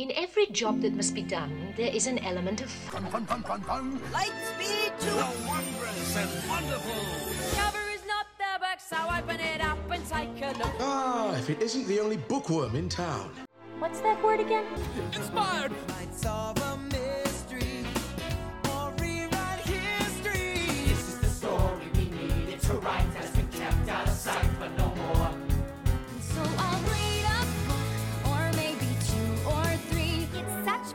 In every job that must be done, there is an element of fun. Fun, fun, fun, fun, fun. Light speed to the wondrous and wonderful. Cover is not the book, so open it up and take a look. Ah, if it isn't the only bookworm in town. What's that word again? Inspired. Might solve a mystery or rewrite history. This is the story we needed to write. That's been kept out of sight, but no more. So I'll read a book, or maybe two or three. It's such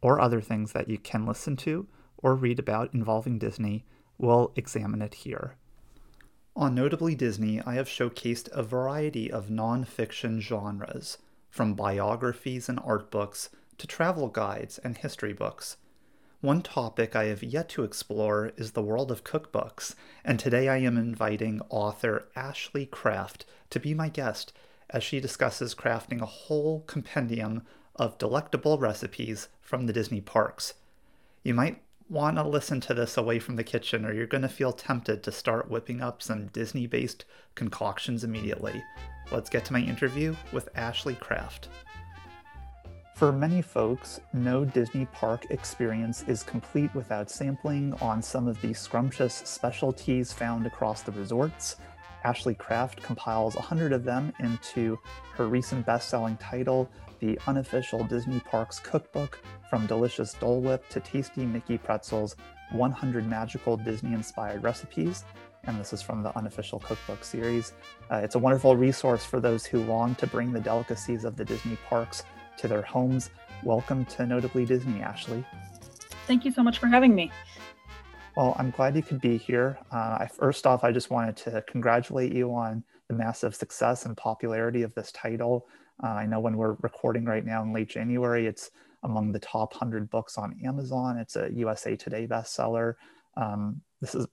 or other things that you can listen to or read about involving Disney, we'll examine it here. On Notably Disney, I have showcased a variety of non-fiction genres, from biographies and art books to travel guides and history books. One topic I have yet to explore is the world of cookbooks, and today I am inviting author Ashley Craft to be my guest as she discusses crafting a whole compendium of delectable recipes from the Disney parks. You might want to listen to this away from the kitchen, or you're going to feel tempted to start whipping up some Disney-based concoctions immediately. Let's get to my interview with Ashley Craft. For many folks, no Disney park experience is complete without sampling on some of the scrumptious specialties found across the resorts. Ashley Craft compiles 100 of them into her recent best-selling title, The Unofficial Disney Parks Cookbook, from delicious Dole Whip to tasty Mickey Pretzels, 100 magical Disney-inspired recipes, and this is from the Unofficial Cookbook series. It's a wonderful resource for those who long to bring the delicacies of the Disney parks to their homes. Welcome to Notably Disney, Ashley. Thank you so much for having me. Well, I'm glad you could be here. First off, I just wanted to congratulate you on the massive success and popularity of this title. I know when we're recording right now in late January, it's among the top 100 books on Amazon. It's a USA Today bestseller. This is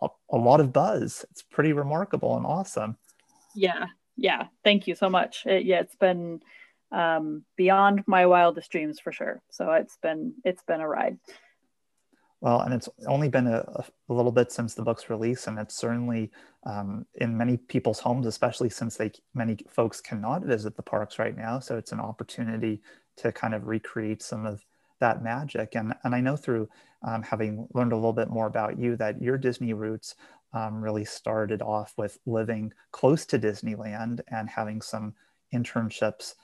a lot of buzz. It's pretty remarkable and awesome. Yeah. Thank you so much. It's been beyond my wildest dreams for sure. So it's been a ride. Well, and it's only been a little bit since the book's release, and it's certainly in many people's homes, especially since many folks cannot visit the parks right now. So it's an opportunity to kind of recreate some of that magic. And I know through having learned a little bit more about you that your Disney roots really started off with living close to Disneyland and having some internships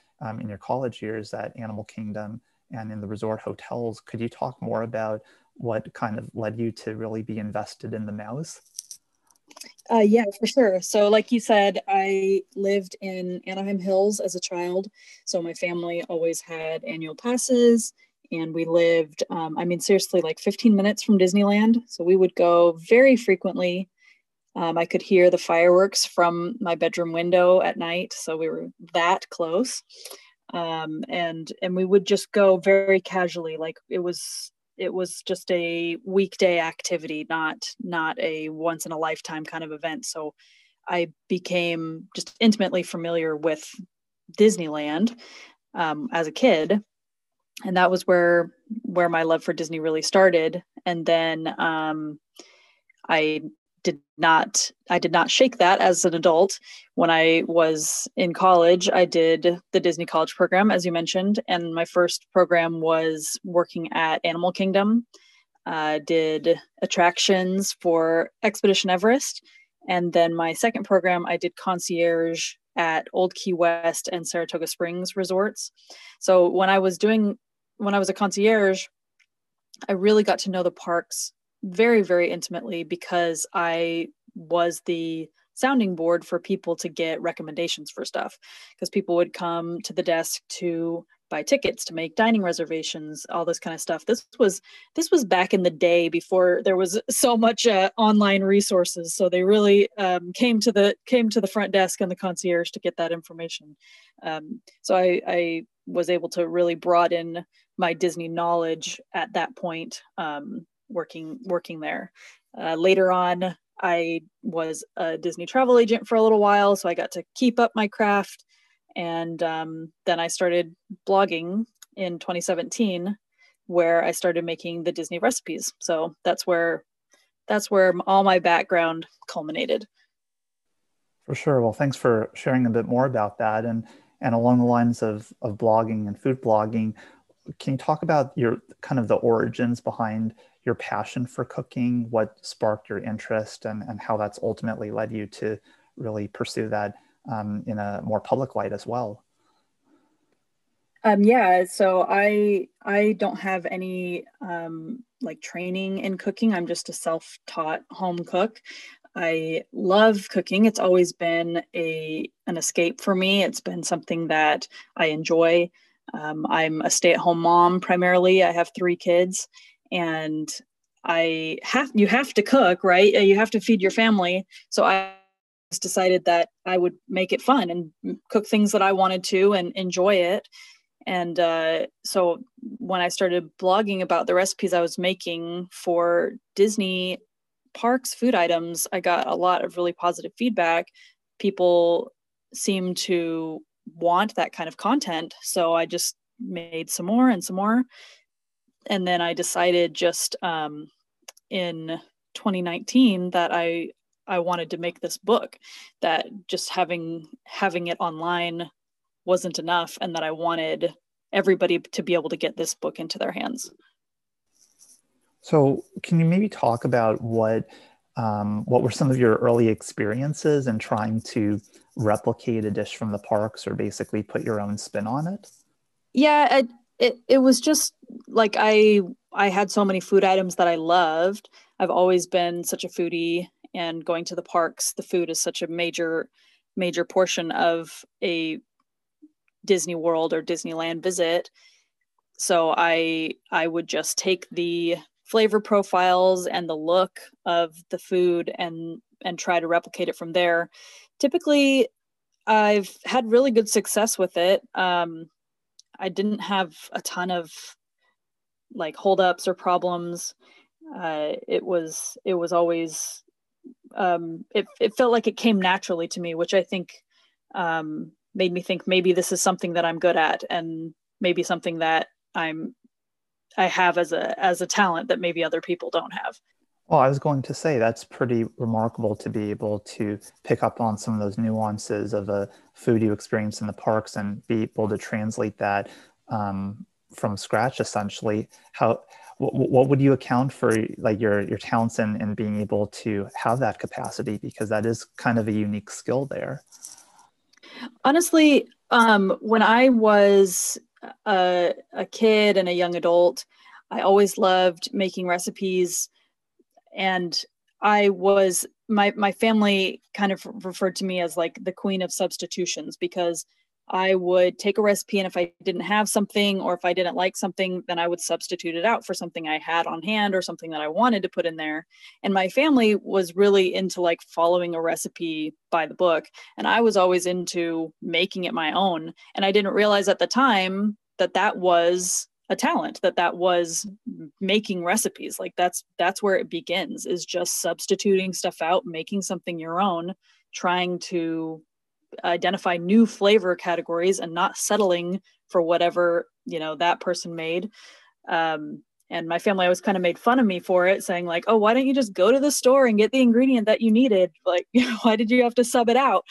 in your college years at Animal Kingdom and in the resort hotels. Could you talk more about what kind of led you to really be invested in the mouse? Yeah, for sure. So like you said, I lived in Anaheim Hills as a child. So my family always had annual passes, and we lived, seriously, like 15 minutes from Disneyland. So we would go very frequently. I could hear the fireworks from my bedroom window at night. So we were that close. And we would just go very casually. Like it was just a weekday activity, not a once in a lifetime kind of event. So I became just intimately familiar with Disneyland as a kid. And that was where my love for Disney really started. And then I did not shake that as an adult. When I was in college, I did the Disney College program, as you mentioned, and my first program was working at Animal Kingdom. I did attractions for Expedition Everest, and then my second program, I did concierge at Old Key West and Saratoga Springs resorts. So when I was a concierge, I really got to know the parks very, very intimately because I was the sounding board for people to get recommendations for stuff, because people would come to the desk to buy tickets, to make dining reservations, all this kind of stuff. This was back in the day before there was so much online resources. So they really came to the front desk and the concierge to get that information. So I was able to really broaden my Disney knowledge at that point, working there. Later on, I was a Disney travel agent for a little while, so I got to keep up my craft. And then I started blogging in 2017, where I started making the Disney recipes. So that's where all my background culminated. For sure. Well, thanks for sharing a bit more about that. And along the lines of blogging and food blogging, can you talk about your kind of the origins behind your passion for cooking, what sparked your interest, and how that's ultimately led you to really pursue that in a more public light as well? Yeah, so I don't have any like training in cooking. I'm just a self-taught home cook. I love cooking. It's always been an escape for me. It's been something that I enjoy. I'm a stay-at-home mom primarily. I have 3 kids, and you have to cook, right? You have to feed your family. So I decided that I would make it fun and cook things that I wanted to and enjoy it. And so when I started blogging about the recipes I was making for Disney Parks food items, I got a lot of really positive feedback. People seemed to want that kind of content. So I just made some more and some more. And then I decided just in 2019 that I wanted to make this book, that just having it online wasn't enough, and that I wanted everybody to be able to get this book into their hands. So can you maybe talk about what were some of your early experiences in trying to replicate a dish from the parks or basically put your own spin on it? Yeah, it was just like I had so many food items that I loved. I've always been such a foodie, and going to the parks, the food is such a major, major portion of a Disney World or Disneyland visit. So I would just take the flavor profiles and the look of the food and try to replicate it from there. Typically, I've had really good success with it. I didn't have a ton of like holdups or problems. It was always it felt like it came naturally to me, which I think made me think maybe this is something that I'm good at, and maybe something that I have as a talent that maybe other people don't have. Well, I was going to say that's pretty remarkable to be able to pick up on some of those nuances of a food you experience in the parks and be able to translate that from scratch, essentially. What would you account for, like your talents and being able to have that capacity? Because that is kind of a unique skill there. Honestly, when I was a kid and a young adult, I always loved making recipes, and my family kind of referred to me as like the queen of substitutions, because I would take a recipe, and if I didn't have something or if I didn't like something, then I would substitute it out for something I had on hand or something that I wanted to put in there. And my family was really into like following a recipe by the book, and I was always into making it my own. And I didn't realize at the time that was a talent, that was making recipes. Like that's where it begins, is just substituting stuff out, making something your own, trying to identify new flavor categories and not settling for whatever, that person made. And my family always kind of made fun of me for it, saying like, oh, why don't you just go to the store and get the ingredient that you needed? Like, why did you have to sub it out?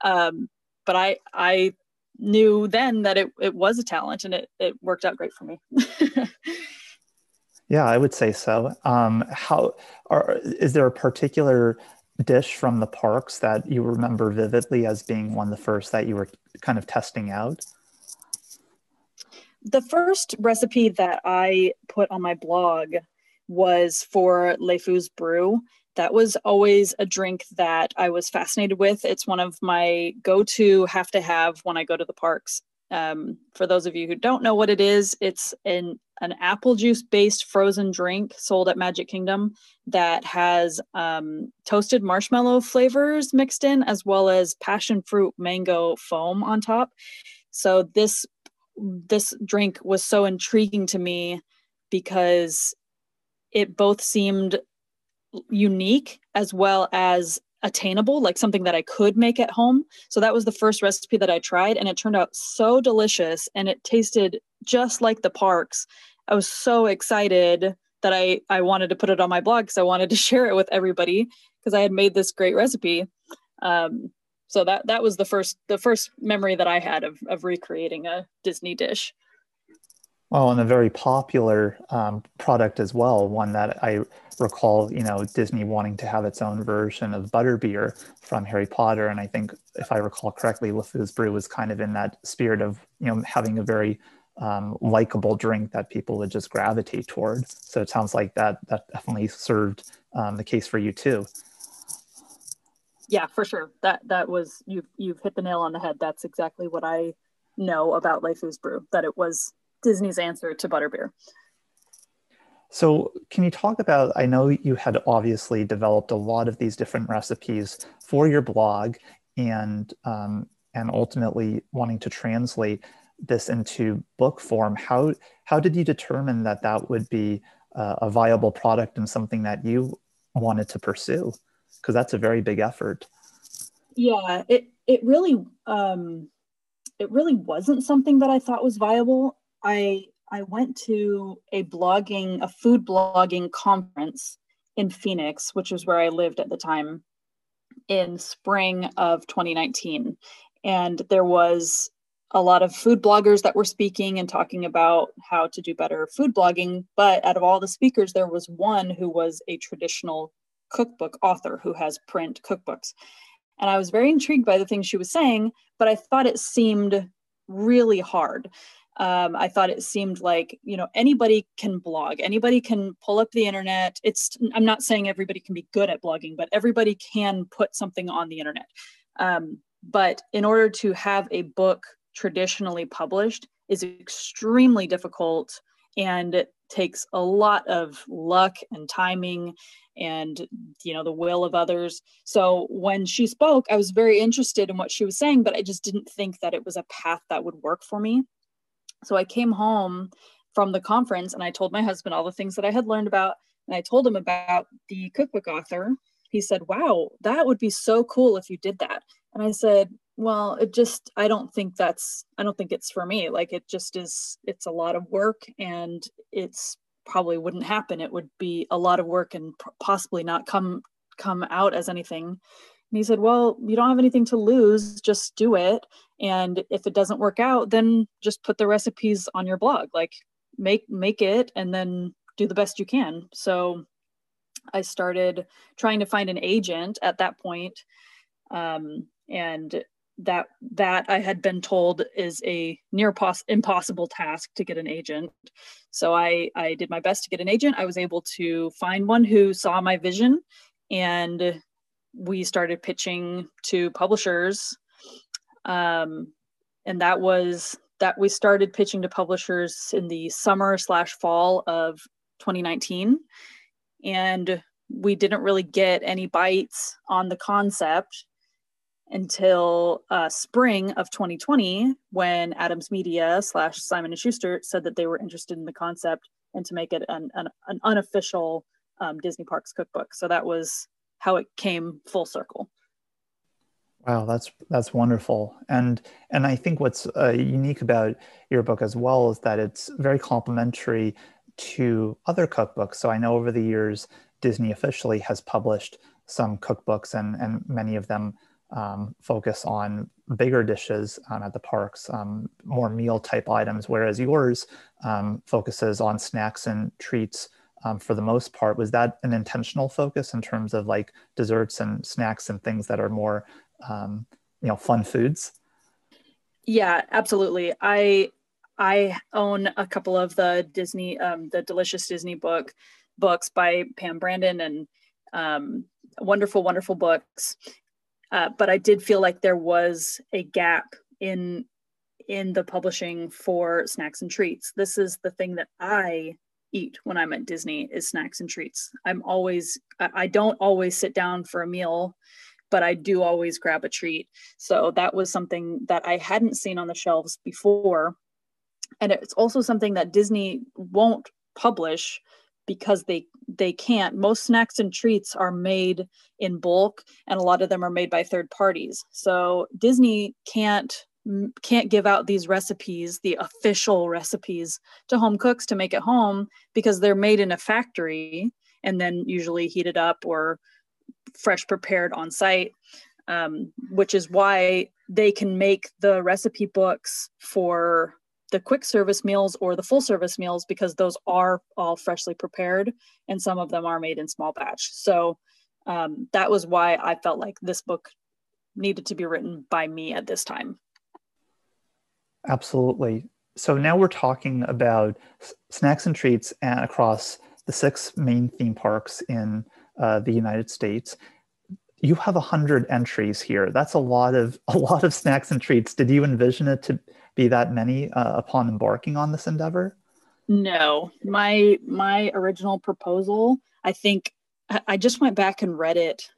But I knew then that it was a talent, and it worked out great for me. Yeah, I would say so. Is there a particular dish from the parks that you remember vividly as being one of the first that you were kind of testing out? The first recipe that I put on my blog was for Le Fou's Brew. That was always a drink that I was fascinated with. It's one of my go-to have-to-have when I go to the parks. For those of you who don't know what it is, it's an apple juice-based frozen drink sold at Magic Kingdom that has toasted marshmallow flavors mixed in, as well as passion fruit mango foam on top. So this drink was so intriguing to me because it both seemed unique as well as attainable, like something that I could make at home. So that was the first recipe that I tried, and it turned out so delicious, and it tasted just like the parks. I was so excited that I wanted to put it on my blog because I wanted to share it with everybody because I had made this great recipe. So that was the first memory that I had of recreating a Disney dish. Oh, and a very popular product as well. One that I recall, Disney wanting to have its own version of Butterbeer from Harry Potter. And I think, if I recall correctly, Le Fou's Brew was kind of in that spirit of, having a very likable drink that people would just gravitate toward. So it sounds like that definitely served the case for you too. Yeah, for sure. That was, you've hit the nail on the head. That's exactly what I know about Le Fou's Brew, that it was Disney's answer to Butterbeer. So can you talk about, I know you had obviously developed a lot of these different recipes for your blog and ultimately wanting to translate this into book form. How did you determine that would be a viable product and something that you wanted to pursue? Because that's a very big effort. Yeah, it really wasn't something that I thought was viable. I went to a food blogging conference in Phoenix, which is where I lived at the time, in spring of 2019. And there was a lot of food bloggers that were speaking and talking about how to do better food blogging. But out of all the speakers, there was one who was a traditional cookbook author who has print cookbooks. And I was very intrigued by the things she was saying, but I thought it seemed really hard. I thought it seemed like, anybody can blog, anybody can pull up the internet. I'm not saying everybody can be good at blogging, but everybody can put something on the internet. But in order to have a book traditionally published is extremely difficult, and it takes a lot of luck and timing and, the will of others. So when she spoke, I was very interested in what she was saying, but I just didn't think that it was a path that would work for me. So I came home from the conference and I told my husband all the things that I had learned about. And I told him about the cookbook author. He said, wow, that would be so cool if you did that. And I said, well, I don't think it's for me. Like, it's a lot of work, and it's probably wouldn't happen. It would be a lot of work and possibly not come out as anything. And he said, well, you don't have anything to lose, just do it. And if it doesn't work out, then just put the recipes on your blog, like make it and then do the best you can. So I started trying to find an agent at that point. And that I had been told is a near impossible task to get an agent. So I did my best to get an agent. I was able to find one who saw my vision, and we started pitching to publishers, and we started pitching to publishers in the summer/fall of 2019, and we didn't really get any bites on the concept until spring of 2020, when Adams Media / Simon and Schuster said that they were interested in the concept and to make it an unofficial Disney Parks cookbook. So that was how it came full circle. Wow, that's wonderful. And I think what's unique about your book as well is that it's very complementary to other cookbooks. So I know over the years, Disney officially has published some cookbooks, and many of them focus on bigger dishes at the parks, more meal type items, whereas yours focuses on snacks and treats for the most part. Was that an intentional focus in terms of like desserts and snacks and things that are more, you know, fun foods? Yeah, absolutely. I own a couple of the Disney, the Delicious Disney books by Pam Brandon, and wonderful, wonderful books. But I did feel like there was a gap in the publishing for snacks and treats. This is the thing that I eat when I'm at Disney, is snacks and treats. I don't always sit down for a meal, but I do always grab a treat. So that was something that I hadn't seen on the shelves before. And it's also something that Disney won't publish because they can't. Most snacks and treats are made in bulk, and a lot of them are made by third parties. So Disney can't give out these recipes, the official recipes, to home cooks to make at home, because they're made in a factory and then usually heated up or fresh prepared on site, which is why they can make the recipe books for the quick service meals or the full service meals, because those are all freshly prepared and some of them are made in small batch. So that was why I felt like this book needed to be written by me at this time. Absolutely. So now we're talking about snacks and treats and across the 6 main theme parks in the United States. You have 100 entries here. That's a lot of snacks and treats. Did you envision it to be that many upon embarking on this endeavor? No, my original proposal, I think I just went back and read it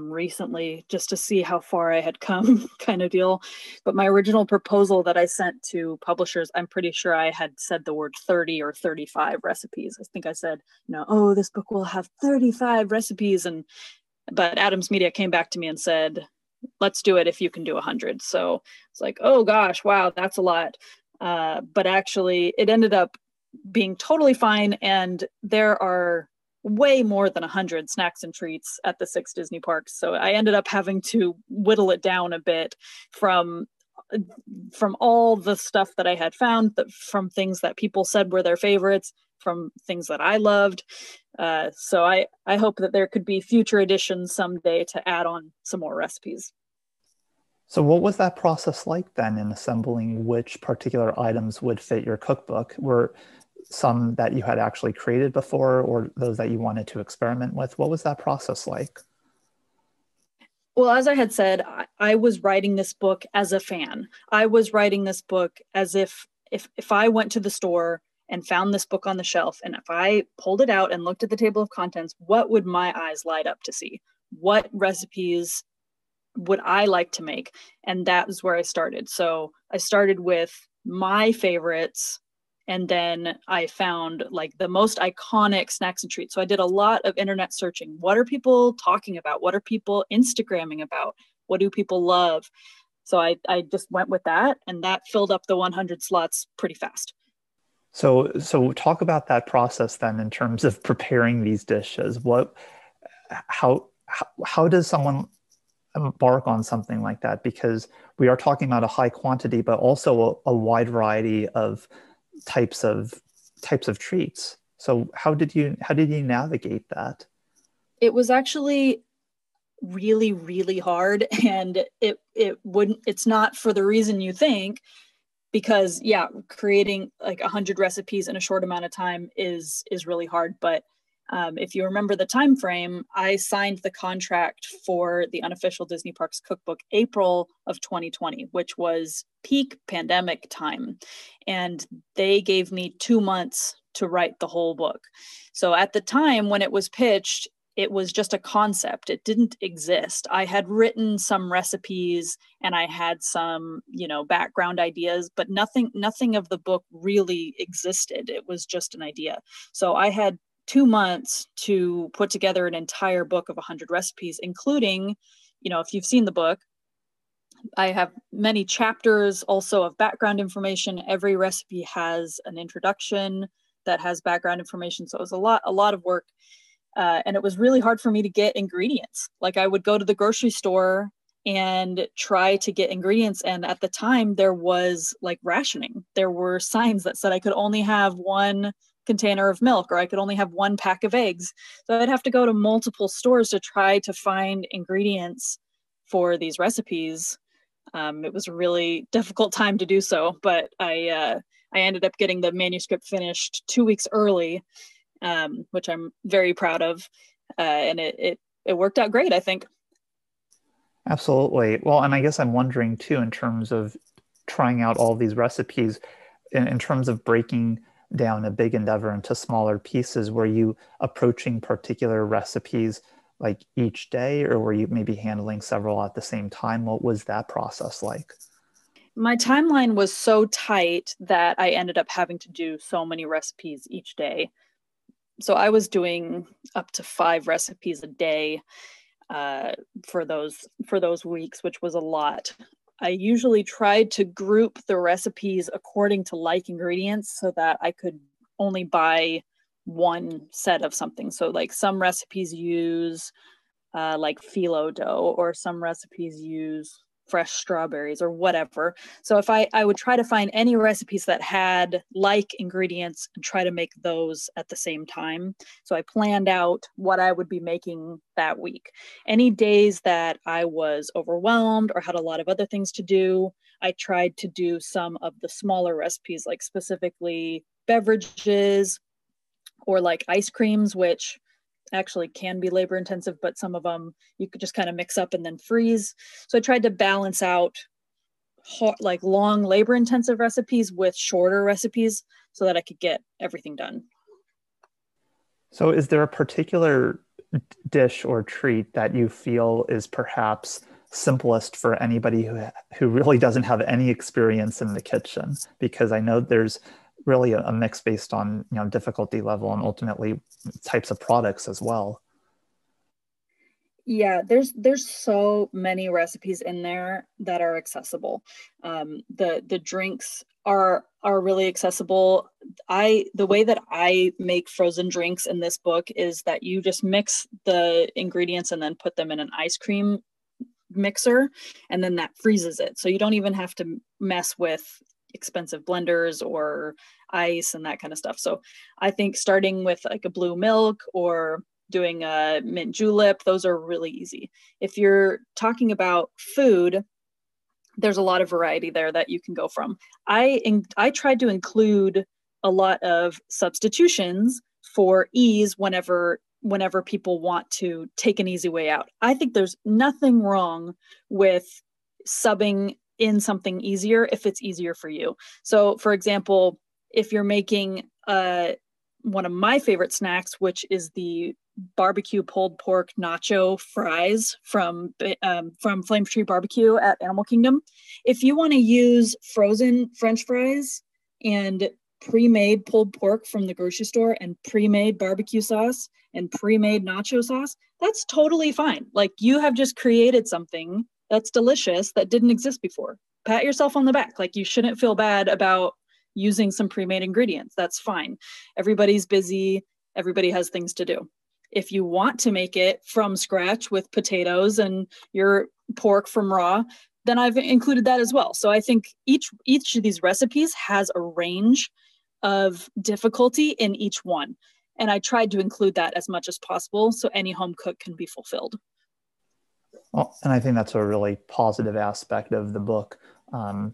recently just to see how far I had come, kind of deal. But my original proposal that I sent to publishers, I'm pretty sure I had said the word 30 or 35 recipes. I think I said, you know, oh, this book will have 35 recipes. But Adams Media came back to me and said, let's do it if you can do 100. So it's like, oh gosh, wow, that's a lot. But actually it ended up being totally fine. And there are way more than 100 snacks and treats at the 6 Disney parks. So I ended up having to whittle it down a bit from all the stuff that I had found, from things that people said were their favorites, from things that I loved. So I hope that there could be future editions someday to add on some more recipes. So what was that process like then in assembling which particular items would fit your cookbook? Were some that you had actually created before, or those that you wanted to experiment with? What was that process like? Well, as I had said, I was writing this book as a fan. I was writing this book as if I went to the store and found this book on the shelf, and if I pulled it out and looked at the table of contents, what would my eyes light up to see? What recipes would I like to make? And that was where I started. So I started with my favorites, and then I found like the most iconic snacks and treats. So I did a lot of internet searching. What are people talking about? What are people Instagramming about? What do people love? So I just went with that, and that filled up the 100 slots pretty fast. So talk about that process then in terms of preparing these dishes. How does someone embark on something like that? Because we are talking about a high quantity, but also a wide variety of types of treats. So how did you navigate that? It was actually really, really hard, and it's not for the reason you think, because yeah, creating like 100 recipes in a short amount of time is really hard. But if you remember the time frame, I signed the contract for the Unofficial Disney Parks Cookbook April of 2020, which was peak pandemic time. And they gave me 2 months to write the whole book. So at the time when it was pitched, it was just a concept. It didn't exist. I had written some recipes and I had some, you know, background ideas, but nothing of the book really existed. It was just an idea. So I had 2 months to put together an entire book of 100 recipes, including, you know, if you've seen the book, I have many chapters also of background information. Every recipe has an introduction that has background information. So it was a lot of work. And it was really hard for me to get ingredients. Like I would go to the grocery store and try to get ingredients. And at the time there was like rationing. There were signs that said I could only have one container of milk, or I could only have one pack of eggs. So I'd have to go to multiple stores to try to find ingredients for these recipes. It was a really difficult time to do so, but I ended up getting the manuscript finished 2 weeks early, which I'm very proud of. And it worked out great, I think. Absolutely. Well, and I guess I'm wondering too, in terms of trying out all these recipes, in terms of breaking down a big endeavor into smaller pieces, were you approaching particular recipes like each day, or were you maybe handling several at the same time? What was that process like? My timeline was so tight that I ended up having to do so many recipes each day. So I was doing up to 5 recipes a day for those weeks, which was a lot. I usually tried to group the recipes according to like ingredients so that I could only buy one set of something. So like some recipes use like phyllo dough, or some recipes use fresh strawberries or whatever. So if I would try to find any recipes that had like ingredients and try to make those at the same time. So I planned out what I would be making that week. Any days that I was overwhelmed or had a lot of other things to do, I tried to do some of the smaller recipes, like specifically beverages or like ice creams, which actually can be labor intensive, but some of them you could just kind of mix up and then freeze. So I tried to balance out like long labor intensive recipes with shorter recipes so that I could get everything done. So is there a particular dish or treat that you feel is perhaps simplest for anybody who really doesn't have any experience in the kitchen? Because I know there's really a mix based on, you know, difficulty level and ultimately types of products as well. Yeah, there's so many recipes in there that are accessible. The drinks are really accessible. The way that I make frozen drinks in this book is that you just mix the ingredients and then put them in an ice cream mixer, and then that freezes it. So you don't even have to mess with expensive blenders or ice and that kind of stuff. So I think starting with like a blue milk or doing a mint julep, those are really easy. If you're talking about food, there's a lot of variety there that you can go from. I tried to include a lot of substitutions for ease whenever people want to take an easy way out. I think there's nothing wrong with subbing in something easier if it's easier for you. So for example, if you're making one of my favorite snacks, which is the barbecue pulled pork nacho fries from Flame Tree Barbecue at Animal Kingdom, if you want to use frozen French fries and pre-made pulled pork from the grocery store and pre-made barbecue sauce and pre-made nacho sauce, that's totally fine. Like, you have just created something that's delicious that didn't exist before. Pat yourself on the back. Like, you shouldn't feel bad about using some pre-made ingredients. That's fine. Everybody's busy. Everybody has things to do. If you want to make it from scratch with potatoes and your pork from raw, then I've included that as well. So I think each of these recipes has a range of difficulty in each one. And I tried to include that as much as possible so any home cook can be fulfilled. Well, and I think that's a really positive aspect of the book,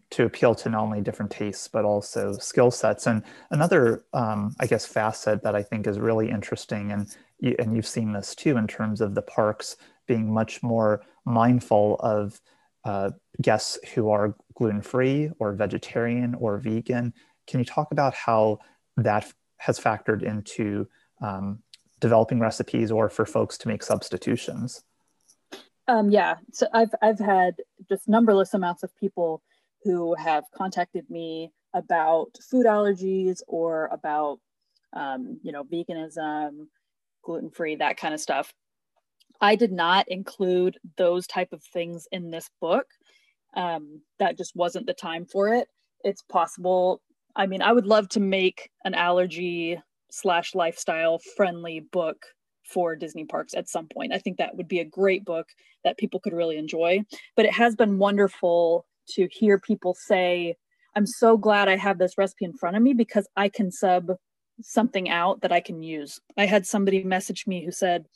to appeal to not only different tastes, but also skill sets. And another, I guess, facet that I think is really interesting, and you've seen this too, in terms of the parks being much more mindful of guests who are gluten-free or vegetarian or vegan. Can you talk about how that has factored into developing recipes, or for folks to make substitutions? Yeah, so I've had just numberless amounts of people who have contacted me about food allergies or about, you know, veganism, gluten-free, that kind of stuff. I did not include those type of things in this book. That just wasn't the time for it. It's possible. I mean, I would love to make an allergy/lifestyle friendly book for Disney parks at some point. I think that would be a great book that people could really enjoy. But it has been wonderful to hear people say, I'm so glad I have this recipe in front of me because I can sub something out that I can use. I had somebody message me who said,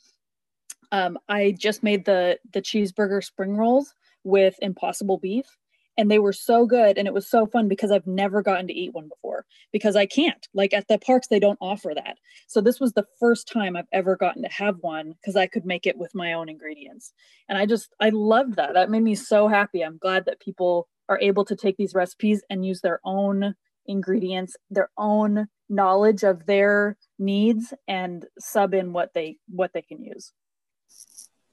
I just made the cheeseburger spring rolls with impossible beef, and they were so good. And it was so fun because I've never gotten to eat one before, because I can't, like, at the parks, they don't offer that. So this was the first time I've ever gotten to have one, because I could make it with my own ingredients. And I loved that. That made me so happy. I'm glad that people are able to take these recipes and use their own ingredients, their own knowledge of their needs, and sub in what they can use.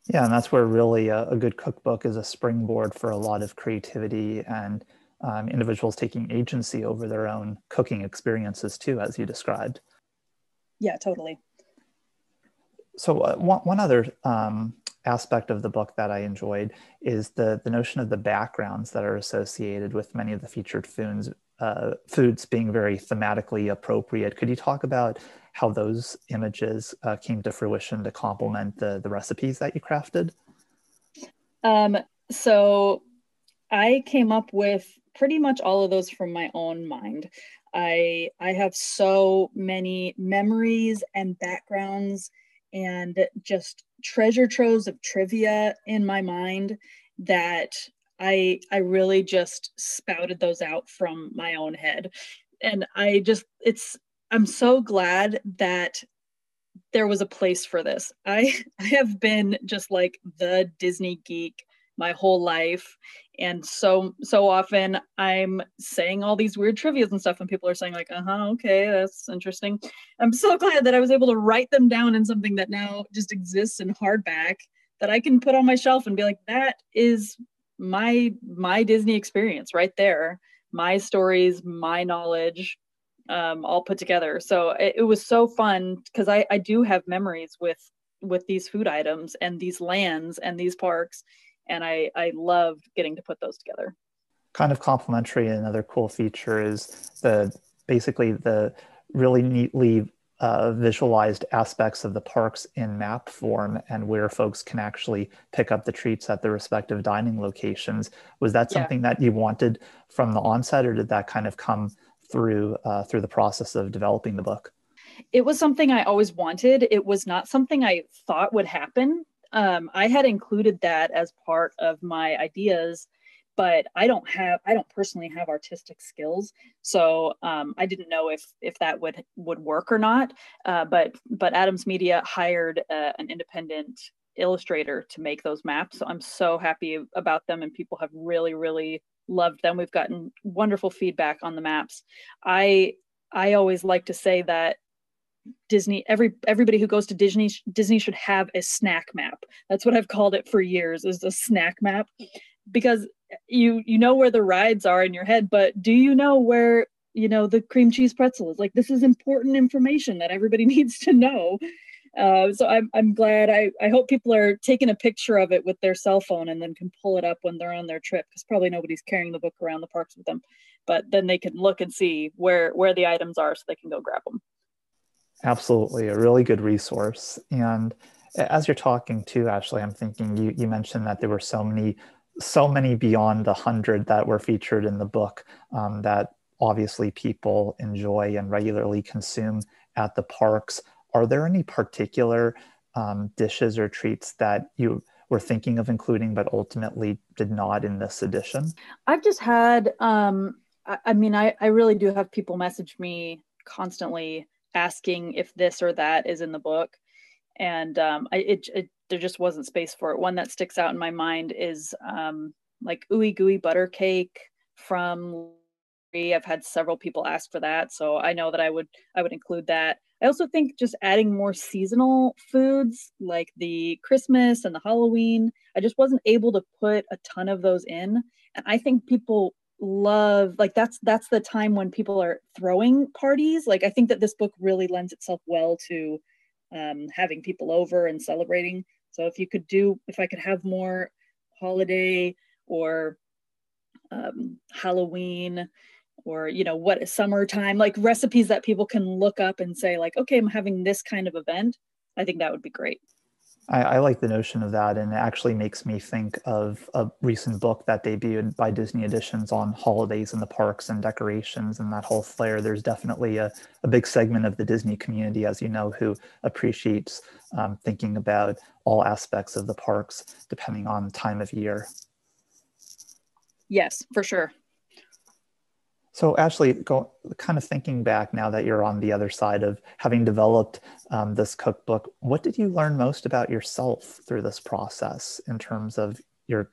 Yeah, and that's where really a good cookbook is a springboard for a lot of creativity and individuals taking agency over their own cooking experiences too, as you described. Yeah, totally. So one other aspect of the book that I enjoyed is the notion of the backgrounds that are associated with many of the featured foods being very thematically appropriate. Could you talk about how those images came to fruition to complement the recipes that you crafted? So I came up with pretty much all of those from my own mind. I have so many memories and backgrounds and just treasure troves of trivia in my mind that I really just spouted those out from my own head. And I'm so glad that there was a place for this. I have been just like the Disney geek my whole life. And so often I'm saying all these weird trivias and stuff, and people are saying like, okay, that's interesting. I'm so glad that I was able to write them down in something that now just exists in hardback that I can put on my shelf and be like, that is my Disney experience right there. My stories, my knowledge, all put together. So it was so fun, because I do have memories with these food items and these lands and these parks, and I loved getting to put those together. Kind of complimentary, another cool feature is basically the really neatly visualized aspects of the parks in map form, and where folks can actually pick up the treats at their respective dining locations. Was that something that you wanted from the onset, or did that kind of come through the process of developing the book? It was something I always wanted. It was not something I thought would happen. I had included that as part of my ideas, but I don't personally have artistic skills. So I didn't know if that would work or not. But Adams Media hired an independent illustrator to make those maps. So I'm so happy about them, and people have really, really loved them. We've gotten wonderful feedback on the maps. I always like to say that Disney, everybody who goes to Disney should have a snack map. That's what I've called it for years, is a snack map, because you know where the rides are in your head, but do you know where, the cream cheese pretzel is? Like, this is important information that everybody needs to know. So I'm glad. I hope people are taking a picture of it with their cell phone and then can pull it up when they're on their trip, because probably nobody's carrying the book around the parks with them, but then they can look and see where the items are so they can go grab them. Absolutely. A really good resource. And as you're talking too, Ashley, I'm thinking you mentioned that there were so many beyond 100 that were featured in the book that obviously people enjoy and regularly consume at the parks. Are there any particular dishes or treats that you were thinking of including but ultimately did not in this edition? I've just had, I really do have people message me constantly asking if this or that is in the book. And there just wasn't space for it. One that sticks out in my mind is like ooey gooey butter cake from. I've had several people ask for that, so I know that I would include that. I also think just adding more seasonal foods like the Christmas and the Halloween. I just wasn't able to put a ton of those in, and I think people love, like, that's the time when people are throwing parties. Like, I think that this book really lends itself well to having people over and celebrating. So if I could have more holiday or Halloween or, what is summertime, like recipes that people can look up and say like, okay, I'm having this kind of event, I think that would be great. I like the notion of that, and it actually makes me think of a recent book that debuted by Disney Editions on holidays in the parks and decorations and that whole flair. There's definitely a big segment of the Disney community, as you know, who appreciates thinking about all aspects of the parks, depending on the time of year. Yes, for sure. So Ashley, kind of thinking back now that you're on the other side of having developed this cookbook, what did you learn most about yourself through this process in terms of your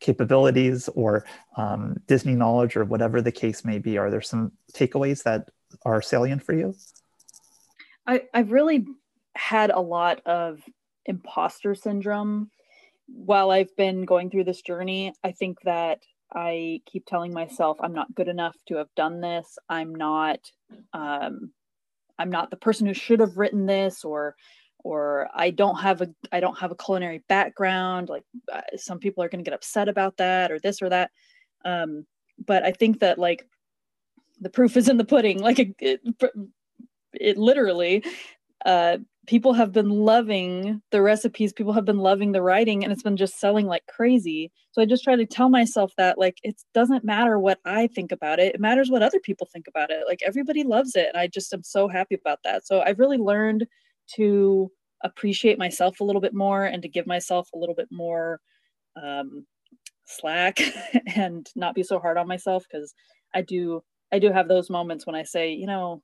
capabilities or Disney knowledge or whatever the case may be? Are there some takeaways that are salient for you? I've really had a lot of imposter syndrome while I've been going through this journey. I think that I keep telling myself I'm not good enough to have done this. I'm not the person who should have written this, or I don't have a culinary background. Like some people are going to get upset about that, or this or that. But I think that like the proof is in the pudding. Like it literally, people have been loving the recipes, people have been loving the writing, and it's been just selling like crazy. So I just try to tell myself that like, it doesn't matter what I think about it. It matters what other people think about it. Like everybody loves it. And I just am so happy about that. So I've really learned to appreciate myself a little bit more and to give myself a little bit more slack and not be so hard on myself. Cause I do have those moments when I say, you know,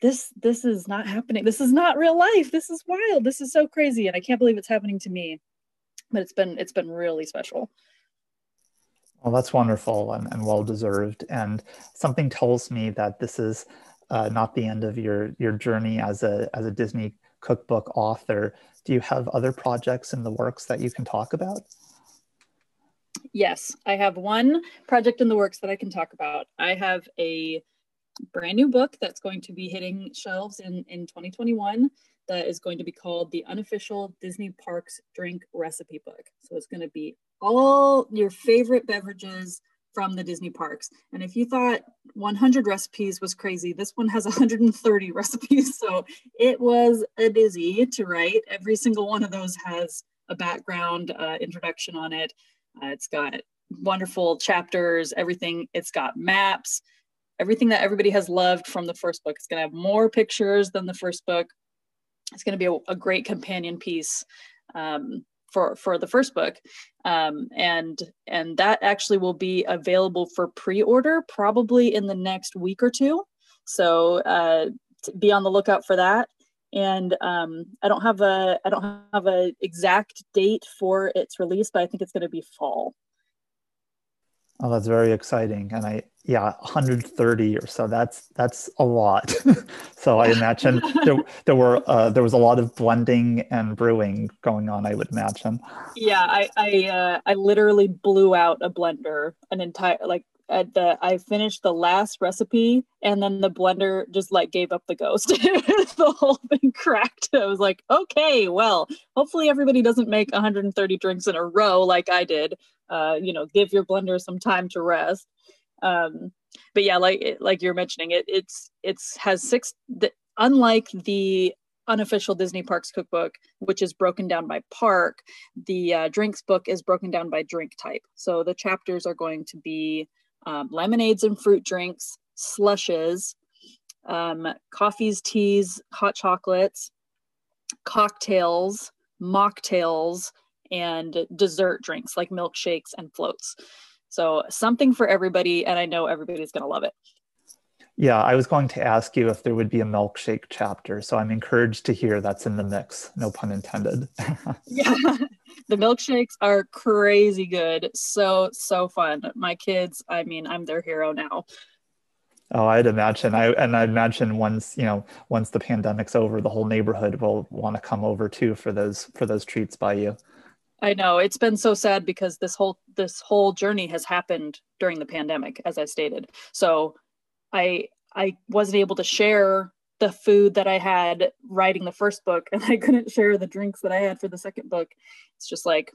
this is not happening. This is not real life. This is wild. This is so crazy. And I can't believe it's happening to me, but it's been really special. Well, that's wonderful and well-deserved. And something tells me that this is not the end of your journey as a Disney cookbook author. Do you have other projects in the works that you can talk about? Yes, I have one project in the works that I can talk about. I have a brand new book that's going to be hitting shelves in 2021 that is going to be called the Unofficial Disney Parks Drink Recipe Book. So it's going to be all your favorite beverages from the Disney parks. And if you thought 100 recipes was crazy, this one has 130 recipes. So it was a dizzy to write. Every single one of those has a background introduction on it. It's got wonderful chapters, everything. It's got maps. Everything that everybody has loved from the first book. It's going to have more pictures than the first book. It's going to be a great companion piece for the first book. And that actually will be available for pre-order probably in the next week or two. So be on the lookout for that. And I don't have a exact date for its release, but I think it's going to be fall. Oh, that's very exciting. And 130 or so, that's a lot. So I imagine there was a lot of blending and brewing going on, I would imagine. Yeah, I literally blew out a blender, an entire, like I finished the last recipe and then the blender just like gave up the ghost. The whole thing cracked. I was like, okay, well, hopefully everybody doesn't make 130 drinks in a row like I did. Give your blender some time to rest. But yeah, like you're mentioning, it's has six. Unlike the Unofficial Disney Parks Cookbook, which is broken down by park, the drinks book is broken down by drink type. So the chapters are going to be lemonades and fruit drinks, slushes, coffees, teas, hot chocolates, cocktails, mocktails, and dessert drinks like milkshakes and floats. So something for everybody, and I know everybody's going to love it. Yeah, I was going to ask you if there would be a milkshake chapter, so I'm encouraged to hear that's in the mix, no pun intended. Yeah, the milkshakes are crazy good. So fun. My kids, I mean, I'm their hero now. Oh, I'd imagine. I imagine once the pandemic's over, the whole neighborhood will want to come over too for those treats by you. I know, it's been so sad because this whole journey has happened during the pandemic, as I stated. So I wasn't able to share the food that I had writing the first book, and I couldn't share the drinks that I had for the second book. It's just like,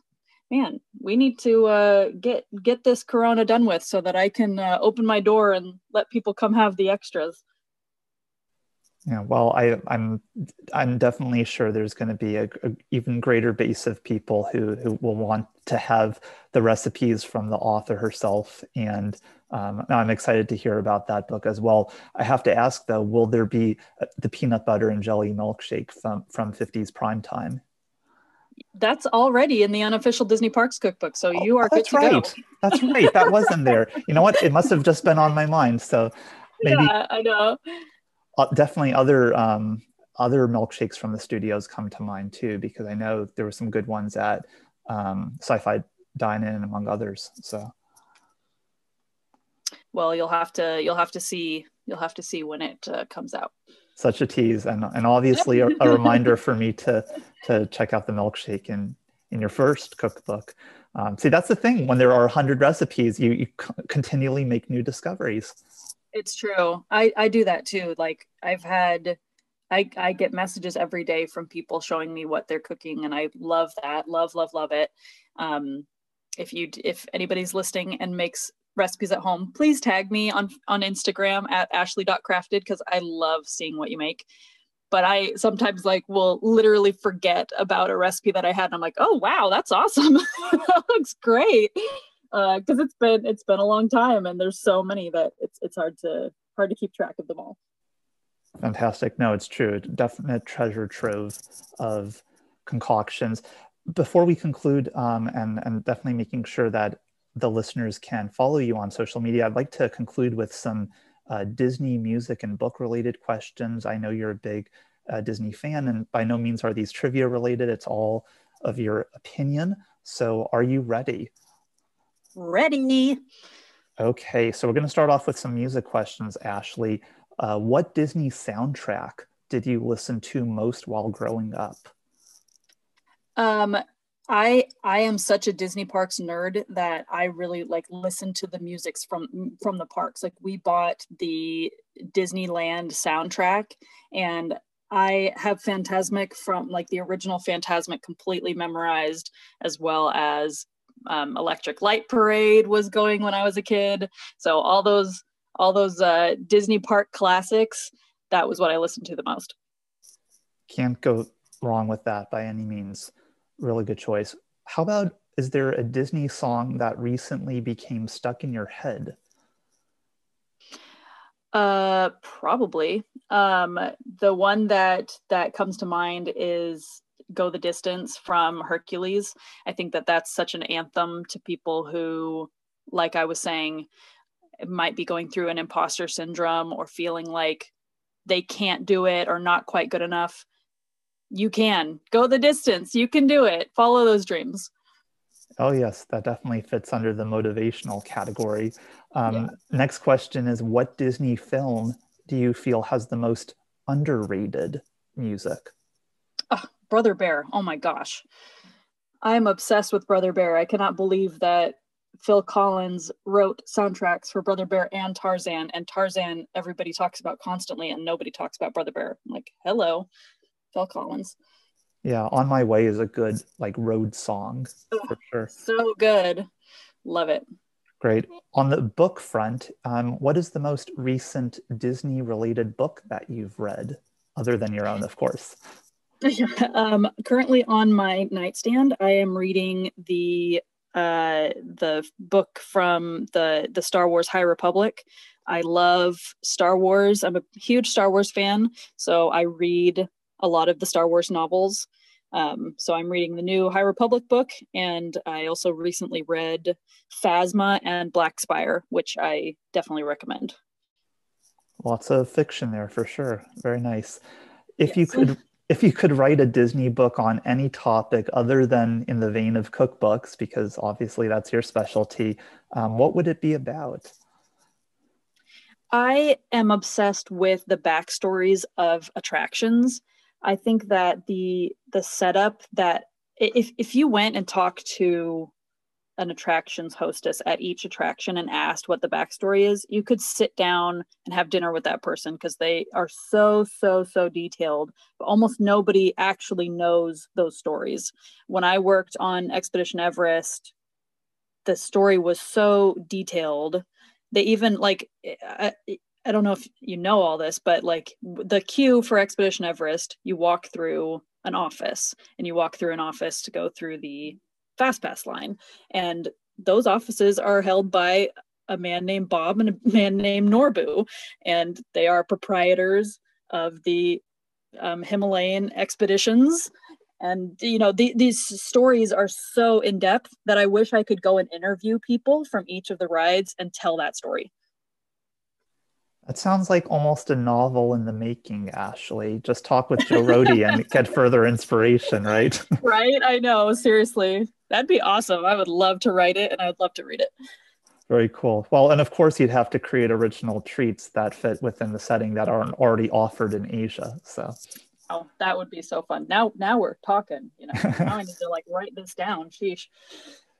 man, we need to get this Corona done with so that I can open my door and let people come have the extras. Yeah, well, I'm definitely sure there's going to be a even greater base of people who will want to have the recipes from the author herself, and I'm excited to hear about that book as well. I have to ask though, will there be the peanut butter and jelly milkshake from 50s Prime Time? That's already in the Unofficial Disney Parks Cookbook, so you are good to go. That's right. That was in there. You know what? It must have just been on my mind. So maybe. Yeah, I know. Definitely other milkshakes from the studios come to mind too, because I know there were some good ones at Sci-Fi Dine-In, among others. So, well, you'll have to see when it comes out. Such a tease, and obviously a reminder for me to check out the milkshake in your first cookbook. See, that's the thing. When there are 100 recipes, you continually make new discoveries. It's true. I do that too. Like I get messages every day from people showing me what they're cooking, and I love that. Love, love, love it. If anybody's listening and makes recipes at home, please tag me on Instagram at ashley.crafted, because I love seeing what you make. But I sometimes will literally forget about a recipe that I had, and I'm like, oh wow, that's awesome. That looks great. Because it's been a long time, and there's so many that it's hard to keep track of them all. Fantastic. No, it's true. Definite treasure trove of concoctions. Before we conclude, and definitely making sure that the listeners can follow you on social media, I'd like to conclude with some Disney music and book related questions. I know you're a big Disney fan, and by no means are these trivia related. It's all of your opinion. So are you ready? Ready. Okay, so we're going to start off with some music questions, Ashley. What Disney soundtrack did you listen to most while growing up? I am such a Disney parks nerd that I really listen to the musics from the parks. We bought the Disneyland soundtrack, and I have Phantasmic from the original Phantasmic completely memorized, as well as Electric Light Parade was going when I was a kid. So all those Disney park classics, that was what I listened to the most. Can't go wrong with that by any means. Really good choice. How about, is there a Disney song that recently became stuck in your head? Probably. The one that comes to mind is Go the Distance from Hercules. I think that's such an anthem to people who, like I was saying, might be going through an imposter syndrome or feeling like they can't do it or not quite good enough. You can go the distance. You can do it. Follow those dreams. Oh yes, that definitely fits under the motivational category. Yeah. Next question is, what Disney film do you feel has the most underrated music? Brother Bear. Oh my gosh. I'm obsessed with Brother Bear. I cannot believe that Phil Collins wrote soundtracks for Brother Bear and Tarzan. And Tarzan, everybody talks about constantly, and nobody talks about Brother Bear. I'm like, hello, Phil Collins. Yeah, On My Way is a good road song for sure. So good. Love it. Great. On the book front, what is the most recent Disney-related book that you've read, other than your own, of course? Currently on my nightstand, I am reading the book from the Star Wars High Republic. I love Star Wars. I'm a huge Star Wars fan, so I read a lot of the Star Wars novels. So I'm reading the new High Republic book, and I also recently read Phasma and Black Spire, which I definitely recommend. Lots of fiction there for sure. Very nice. If you could write a Disney book on any topic other than in the vein of cookbooks, because obviously that's your specialty, what would it be about? I am obsessed with the backstories of attractions. I think that the setup that if you went and talked to an attractions hostess at each attraction and asked what the backstory is, you could sit down and have dinner with that person, because they are so detailed, but almost nobody actually knows those stories. When I worked on Expedition Everest, the story was so detailed. They even I don't know if you know all this, but like the queue for Expedition Everest, you walk through an office, and you walk through an office to go through the Fast Pass line. And those offices are held by a man named Bob and a man named Norbu. And they are proprietors of the Himalayan expeditions. And, you know, these stories are so in depth that I wish I could go and interview people from each of the rides and tell that story. That sounds like almost a novel in the making, Ashley. Just talk with Joe Rohde and get further inspiration, right? Right, I know, seriously. That'd be awesome. I would love to write it, and I would love to read it. Very cool. Well, and of course, you'd have to create original treats that fit within the setting that aren't already offered in Asia, so. Oh, that would be so fun. Now we're talking, you know. Now I need to like write this down, sheesh.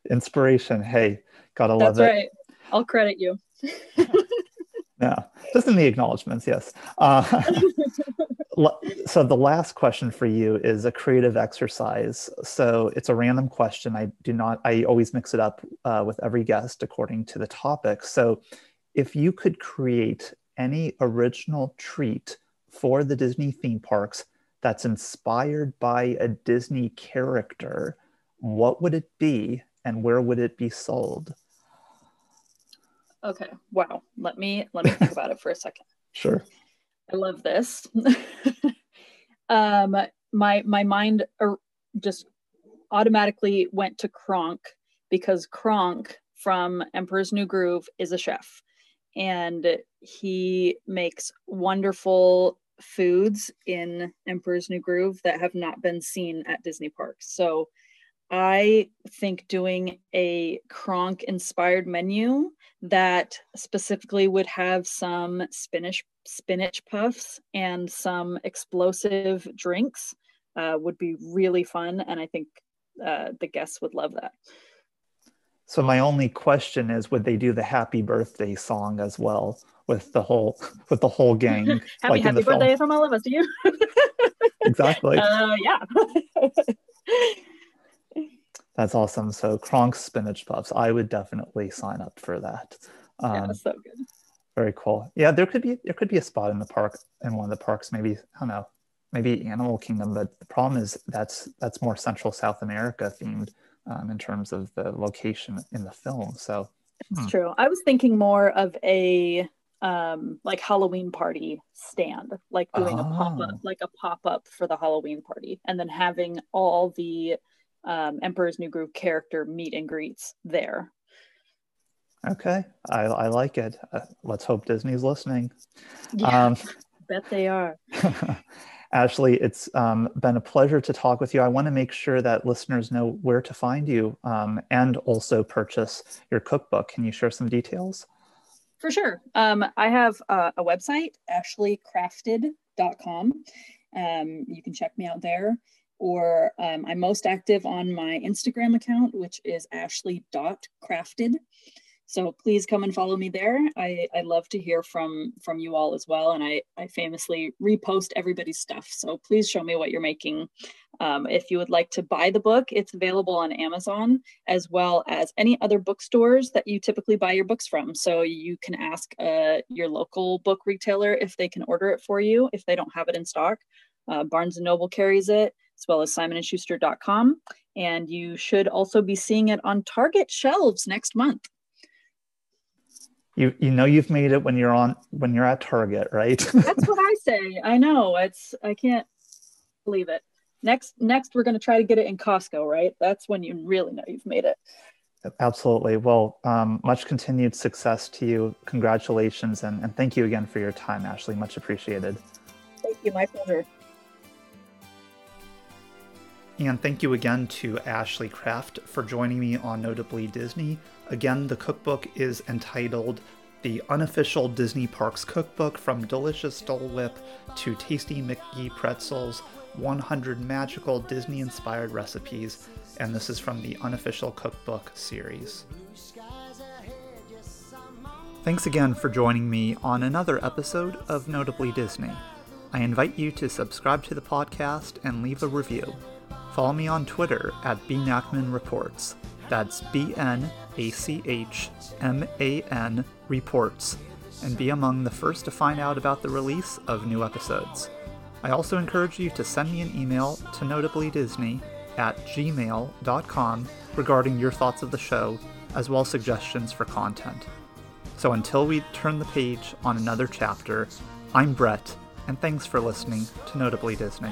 Inspiration, hey, gotta love it. That's right. I'll credit you. Yeah, just in the acknowledgements, yes. So the last question for you is a creative exercise. So it's a random question. I always mix it up with every guest according to the topic. So if you could create any original treat for the Disney theme parks that's inspired by a Disney character, what would it be and where would it be sold? Okay. Wow. Let me think about it for a second. Sure. I love this. My mind just automatically went to Kronk, because Kronk from Emperor's New Groove is a chef, and he makes wonderful foods in Emperor's New Groove that have not been seen at Disney parks. So I think doing a Kronk inspired menu that specifically would have some spinach puffs and some explosive drinks would be really fun. And I think the guests would love that. So my only question is, would they do the Happy Birthday song as well with the whole gang? Happy, like happy birthday from all of us to you. Exactly. Yeah. That's awesome. So Kronk's spinach puffs, I would definitely sign up for that. Yeah, that's so good. Very cool. Yeah, there could be a spot in the park, in one of the parks, maybe, I don't know, maybe Animal Kingdom. But the problem is that's more Central South America themed in terms of the location in the film. So it's true. I was thinking more of a like Halloween party stand, like doing a pop up for the Halloween party, and then having all the Emperor's New Groove character meet and greets there. Okay, I like it. Let's hope Disney's listening. Yeah, I bet they are. Ashley, it's been a pleasure to talk with you. I want to make sure that listeners know where to find you and also purchase your cookbook. Can you share some details? For sure. I have a website, ashleycrafted.com. You can check me out there. Or I'm most active on my Instagram account, which is ashley.crafted. So please come and follow me there. I love to hear from you all as well. And I famously repost everybody's stuff. So please show me what you're making. If you would like to buy the book, it's available on Amazon, as well as any other bookstores that you typically buy your books from. So you can ask your local book retailer if they can order it for you, if they don't have it in stock. Barnes & Noble carries it, as well as simonandschuster.com. And you should also be seeing it on Target shelves next month. You know you've made it when you're at Target, right? That's what I say. I know. I can't believe it. Next we're going to try to get it in Costco, right? That's when you really know you've made it. Absolutely. Well, much continued success to you. Congratulations, and thank you again for your time, Ashley. Much appreciated. Thank you. My pleasure. And thank you again to Ashley Craft for joining me on Notably Disney. Again, the cookbook is entitled The Unofficial Disney Parks Cookbook, from delicious Dole Whip to tasty Mickey Pretzels, 100 magical Disney-inspired recipes, and this is from the Unofficial Cookbook series. Thanks again for joining me on another episode of Notably Disney. I invite you to subscribe to the podcast and leave a review. Follow me on Twitter at @bnackmanreports. That's BNACHMAN Reports. and be among the first to find out about the release of new episodes. I also encourage you to send me an email to notablydisney@gmail.com regarding your thoughts of the show, as well as suggestions for content. So until we turn the page on another chapter, I'm Brett, and thanks for listening to Notably Disney.